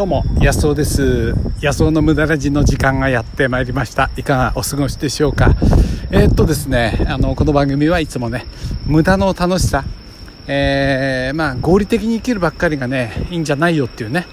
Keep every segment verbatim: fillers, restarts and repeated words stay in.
どうもYasuoです。Yasuoの無駄ラジの時間がやってまいりました。いかがお過ごしでしょうか。えー、っとですねあのこの番組はいつもね無駄の楽しさ、えー、まあ合理的に生きるばっかりがねいいんじゃないよっていうね、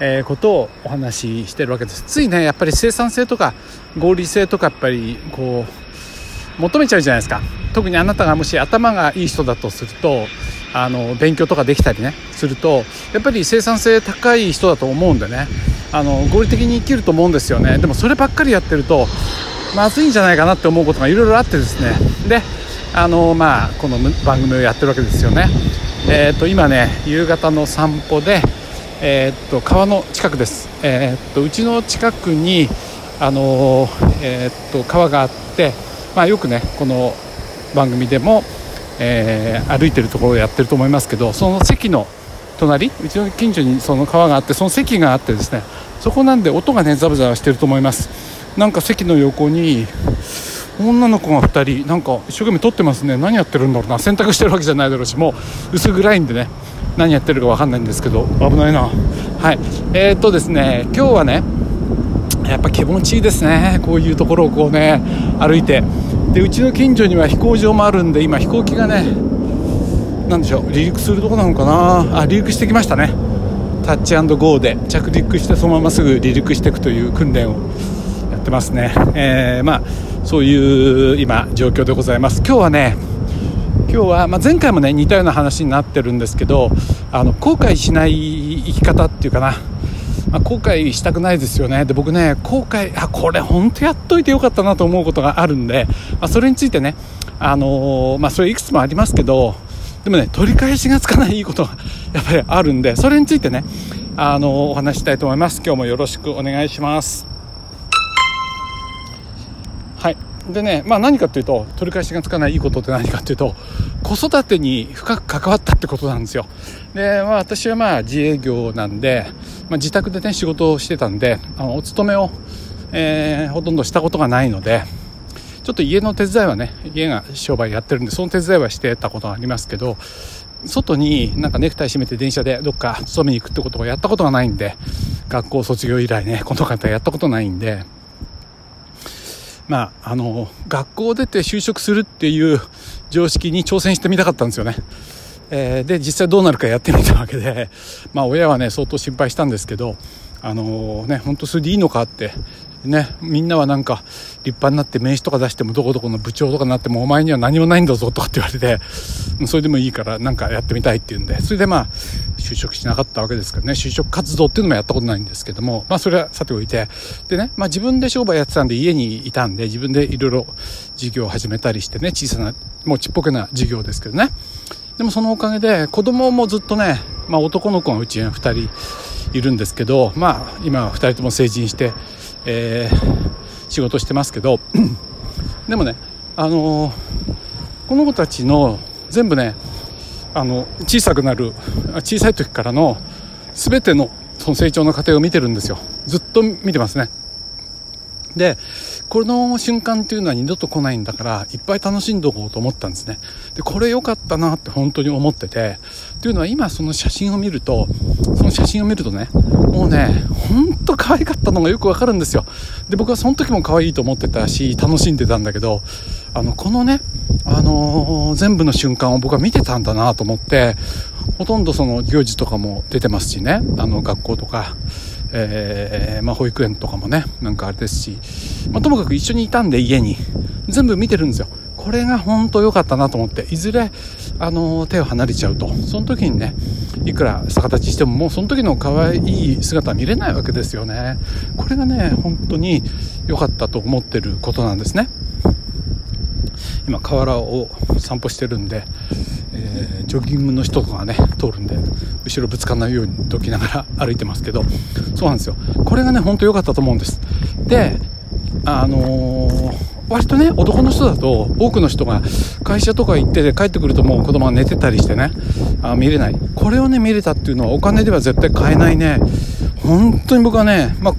えー、ことをお話ししてるわけです。ついねやっぱり生産性とか合理性とかやっぱりこう求めちゃうじゃないですか。特にあなたがもし頭がいい人だとするとあの勉強とかできたりねするとやっぱり生産性高い人だと思うんでねあの合理的に生きると思うんですよね。でもそればっかりやってるとまずいんじゃないかなって思うことがいろいろあってですねであのまあこの番組をやってるわけですよね。えー、と今ね夕方の散歩で、えー、と川の近くです。えー、とうちの近くにあの、えー、と川があって、まあ、よくねこの番組でもえー、歩いてるところをやってると思いますけどその席の隣うちの近所にその川があってその席があってですねそこなんで音がねザブザブしてると思います。なんか席の横に女の子がふたりなんか一生懸命撮ってますね。何やってるんだろうな。洗濯してるわけじゃないだろうしもう薄暗いんでね何やってるか分かんないんですけど危ないな。はいえーっとですね今日はねやっぱ気持ちいいですね。こういうところをこうね歩いてでうちの近所には飛行場もあるんで今飛行機がねなんでしょう離陸するとこなのかなあ離陸してきましたね。タッチ&ゴーで着陸してそのまますぐ離陸していくという訓練をやってますね。えー、まあそういう今状況でございます。今日はね今日は、まあ、前回もね似たような話になってるんですけどあの後悔しない生き方っていうかなまあ、後悔したくないですよね。で僕ね後悔あこれ本当やっといてよかったなと思うことがあるんで、まあ、それについてね、あのーまあ、それいくつもありますけどでもね取り返しがつかないいいことがやっぱりあるんでそれについてね、あのー、お話したいと思います。今日もよろしくお願いします。はいでね、まあ、何かというと取り返しがつかないいいことって何かというと子育てに深く関わったってことなんですよ。で、まあ、私はまあ自営業なんで、まあ、自宅でね仕事をしてたんであのお勤めを、えー、ほとんどしたことがないのでちょっと家の手伝いはね家が商売やってるんでその手伝いはしてたことがありますけど外になんかネクタイ締めて電車でどっか勤めに行くってことをやったことがないんで学校卒業以来ねこの方やったことないんでまあ、あの学校を出て就職するっていう常識に挑戦してみたかったんですよね。えー、で実際どうなるかやってみたわけで、まあ、親はね相当心配したんですけど、あのーね、本当それでいいのかって、ね、みんなはなんか立派になって名刺とか出してもどこどこの部長とかになってもお前には何もないんだぞとかって言われてそれでもいいからなんかやってみたいっていうんでそれでまあ就職しなかったわけですけどね就職活動っていうのもやったことないんですけどもまあそれはさておいてでねまあ自分で商売やってたんで家にいたんで自分でいろいろ事業を始めたりしてね小さなもうちっぽけな事業ですけどねでもそのおかげで子供もずっとねまあ男の子がうちふたりいるんですけどまあ今ふたりとも成人してえー仕事してますけどでもねあのー、この子たちの全部ねあの小さくなる小さい時からの全てのその成長の過程を見てるんですよ。ずっと見てますね。でこの瞬間っていうのは二度と来ないんだからいっぱい楽しんどこうと思ったんですね。でこれ良かったなって本当に思っててっていうのは今その写真を見るとその写真を見るとねもうね本当可愛かったのがよくわかるんですよ。で僕はその時も可愛いと思ってたし楽しんでたんだけどあのこのねあのー、全部の瞬間を僕は見てたんだなと思ってほとんどその行事とかも出てますしねあの学校とかえーまあ、保育園とかもねなんかあれですし、まあ、ともかく一緒にいたんで家に全部見てるんですよ。これが本当良かったなと思っていずれ、あのー、手を離れちゃうとその時にねいくら逆立ちしてももうその時の可愛い姿は見れないわけですよね。これがね本当に良かったと思ってることなんですね。今河原を散歩してるんで、えー、ジョギングの人とかがね通るんで後ろぶつかんないようにどきながら歩いてますけどそうなんですよ。これがね本当良かったと思うんです。であのー、割とね男の人だと多くの人が会社とか行ってで帰ってくるともう子供が寝てたりしてねあ見れないこれをね見れたっていうのはお金では絶対買えないね。本当に僕はね、まあ、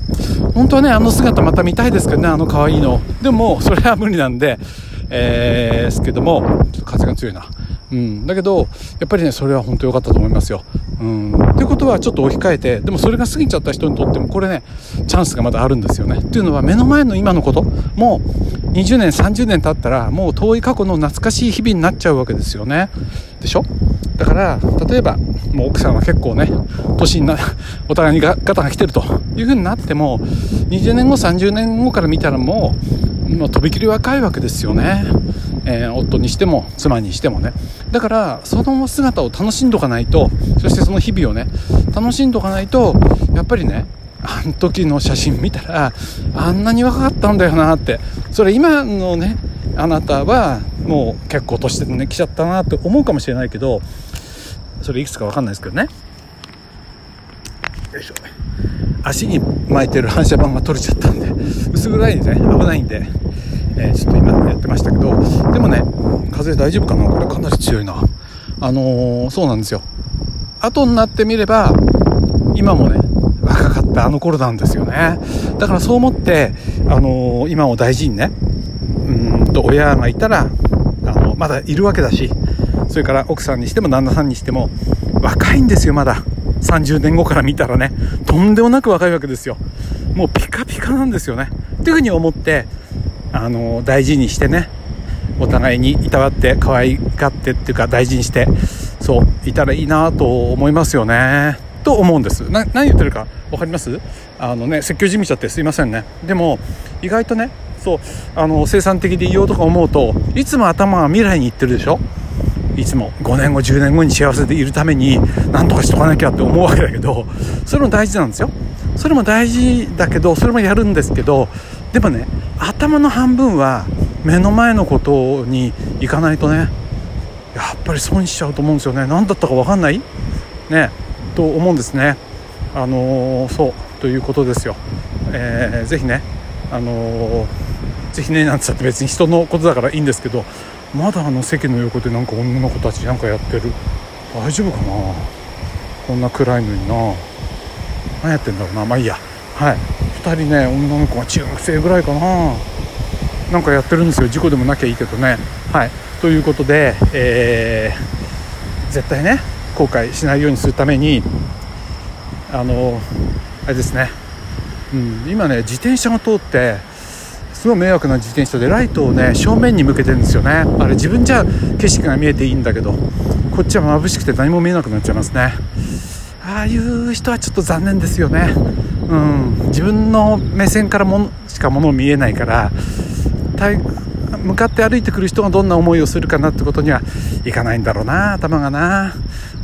本当はねあの姿また見たいですけどねあの可愛いのでもそれは無理なんでえー、ですけどもちょっと風が強いな、うん、だけどやっぱりねそれは本当良かったと思いますよ。うん、っていうことはちょっと置き換えて、でもそれが過ぎちゃった人にとってもこれねチャンスがまだあるんですよね。っていうのは目の前の今のこともうにじゅうねんさんじゅうねん経ったらもう遠い過去の懐かしい日々になっちゃうわけですよね。でしょ。だから例えばもう奥さんは結構ね年になお互いにガタが来てるというふうになってもにじゅうねんごさんじゅうねんごから見たらもう、もうとびきり若いわけですよね。えー、夫にしても妻にしてもね。だからその姿を楽しんどかないと、そしてその日々をね楽しんどかないと、やっぱりねあの時の写真見たらあんなに若かったんだよなって、それ今のねあなたはもう結構年でね来ちゃったなって思うかもしれないけど、それいくつか分かんないですけどね、よいしょ、足に巻いてる反射板が取れちゃったんで薄暗いんでね危ないんで、えー、ちょっと今やってましたけど、でもね風大丈夫かな、これかなり強いな。あのー、そうなんですよ、後になってみれば今もね若かったあの頃なんですよね。だからそう思って、あのー、今を大事にね、うーんと親がいたらあのまだいるわけだし、それから奥さんにしても旦那さんにしても若いんですよ、まださんじゅうねんごから見たらねとんでもなく若いわけですよ。もうピカピカなんですよねっていうふうに思ってあの大事にしてね、お互いにいたわって可愛がってっていうか大事にしてそういたらいいなと思いますよねと思うんです。な何言ってるか分かります？あのね説教じみちゃってすいませんね。でも意外とねそうあの生産的でいようとか思うといつも頭は未来に行ってるでしょ。いつもごねんごじゅうねんごに幸せでいるために何とかしとかなきゃって思うわけだけど、それも大事なんですよ。それも大事だけどそれもやるんですけど、でもね頭の半分は目の前のことに行かないとねやっぱり損しちゃうと思うんですよね。何だったか分かんないねと思うんですね。あのー、そうということですよ。えー、ぜひねあのー、ぜひねなんて言ったって別に人のことだからいいんですけど、まだあの席の横でなんか女の子たちなんかやってる、大丈夫かなこんな暗いのにな、何やってんだろうな、まあいいや。はい、ふたりね女の子が中学生ぐらいかななんかやってるんですよ。事故でもなきゃいいけどね。はい、ということで、えー、絶対ね後悔しないようにするためにあのあれですね、うん、今ね自転車が通ってすごい迷惑な自転車でライトをね正面に向けてるんですよね。あれ自分じゃ景色が見えていいんだけどこっちは眩しくて何も見えなくなっちゃいますね。ああいう人はちょっと残念ですよね。うん、自分の目線からもしか物を見えないから向かって歩いてくる人がどんな思いをするかなってことにはいかないんだろうな頭がな、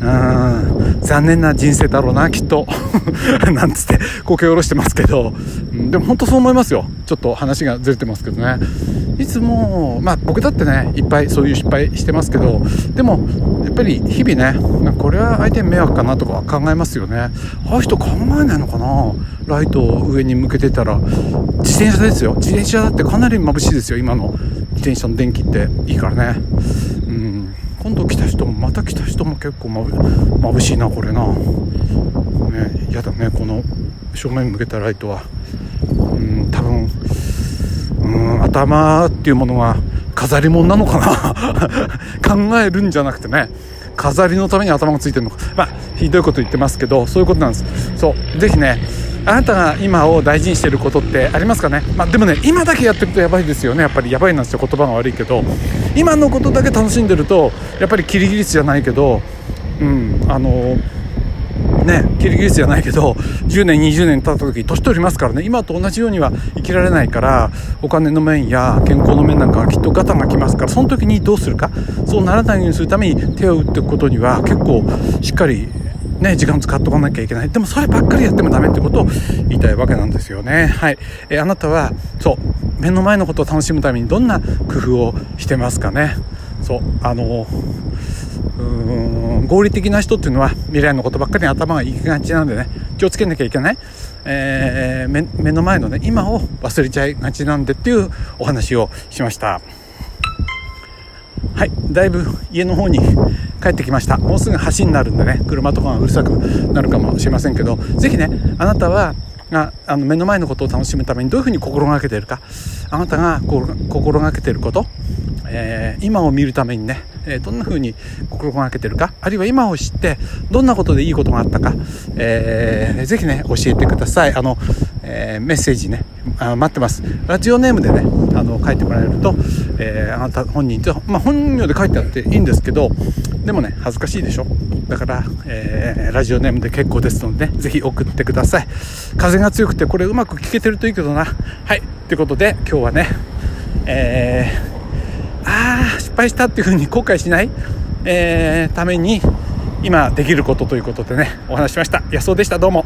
うん、残念な人生だろうなきっとなんつってこけ下ろしてますけど、うん、でも本当そう思いますよ。ちょっと話がずれてますけどね、いつもまあ僕だってねいっぱいそういう失敗してますけど、でもやっぱり日々ねこれは相手に迷惑かなとか考えますよね。ああいう人考えないのかな、ライトを上に向けてたら。自転車ですよ、自転車だってかなり眩しいですよ今の自転車の電気っていいからね、うん、今度来た人もまた来た人も結構まぶ眩しいなこれな、ね、やだねこの正面向けたライトは、うん、多分、うん、頭っていうものが飾り物なのかな考えるんじゃなくてね飾りのために頭がついてるのか、まあひどいこと言ってますけどそういうことなんです。そうぜひねあなたが今を大事にしていることってありますかね。まあ、でもね今だけやってるとやばいですよね。やっぱりやばいなんですよ、言葉が悪いけど今のことだけ楽しんでるとやっぱりキリギリスじゃないけど、うんあのねキリギリスじゃないけどじゅうねんにじゅうねん経った時年取りますからね、今と同じようには生きられないからお金の面や健康の面なんかはきっとガタがきますから、その時にどうするか、そうならないようにするために手を打っていくことには結構しっかりね、時間使っとかなきゃいけない。でもそればっかりやってもダメってことを言いたいわけなんですよね。はい、えあなたはそう目の前のことを楽しむためにどんな工夫をしてますかね。そうあのうーん合理的な人っていうのは未来のことばっかりに頭がいきがちなんでね気をつけなきゃいけない、えー、目, 目の前のね今を忘れちゃいがちなんでっていうお話をしました。はい、だいぶ家の方に帰ってきました。もうすぐ橋になるんでね車とかがうるさくなるかもしれませんけど、ぜひねあなたはああの目の前のことを楽しむためにどういうふうに心がけているか、あなたが心がけていること、えー、今を見るためにねえー、どんな風に心がけてるか、あるいは今を知ってどんなことでいいことがあったか、えー、ぜひね教えてください。あの、えー、メッセージねあ待ってます。ラジオネームでねあの書いてもらえると、えー、あなた本人と、まあ、本名で書いてあっていいんですけど、でもね恥ずかしいでしょ。だから、えー、ラジオネームで結構ですので、ね、ぜひ送ってください。風が強くてこれうまく聞けてるといいけどな。はいということで今日はね、えー、あー失敗したっていう風に後悔しない、えー、ために今できることということでねお話しました。Yasuoでした。どうも。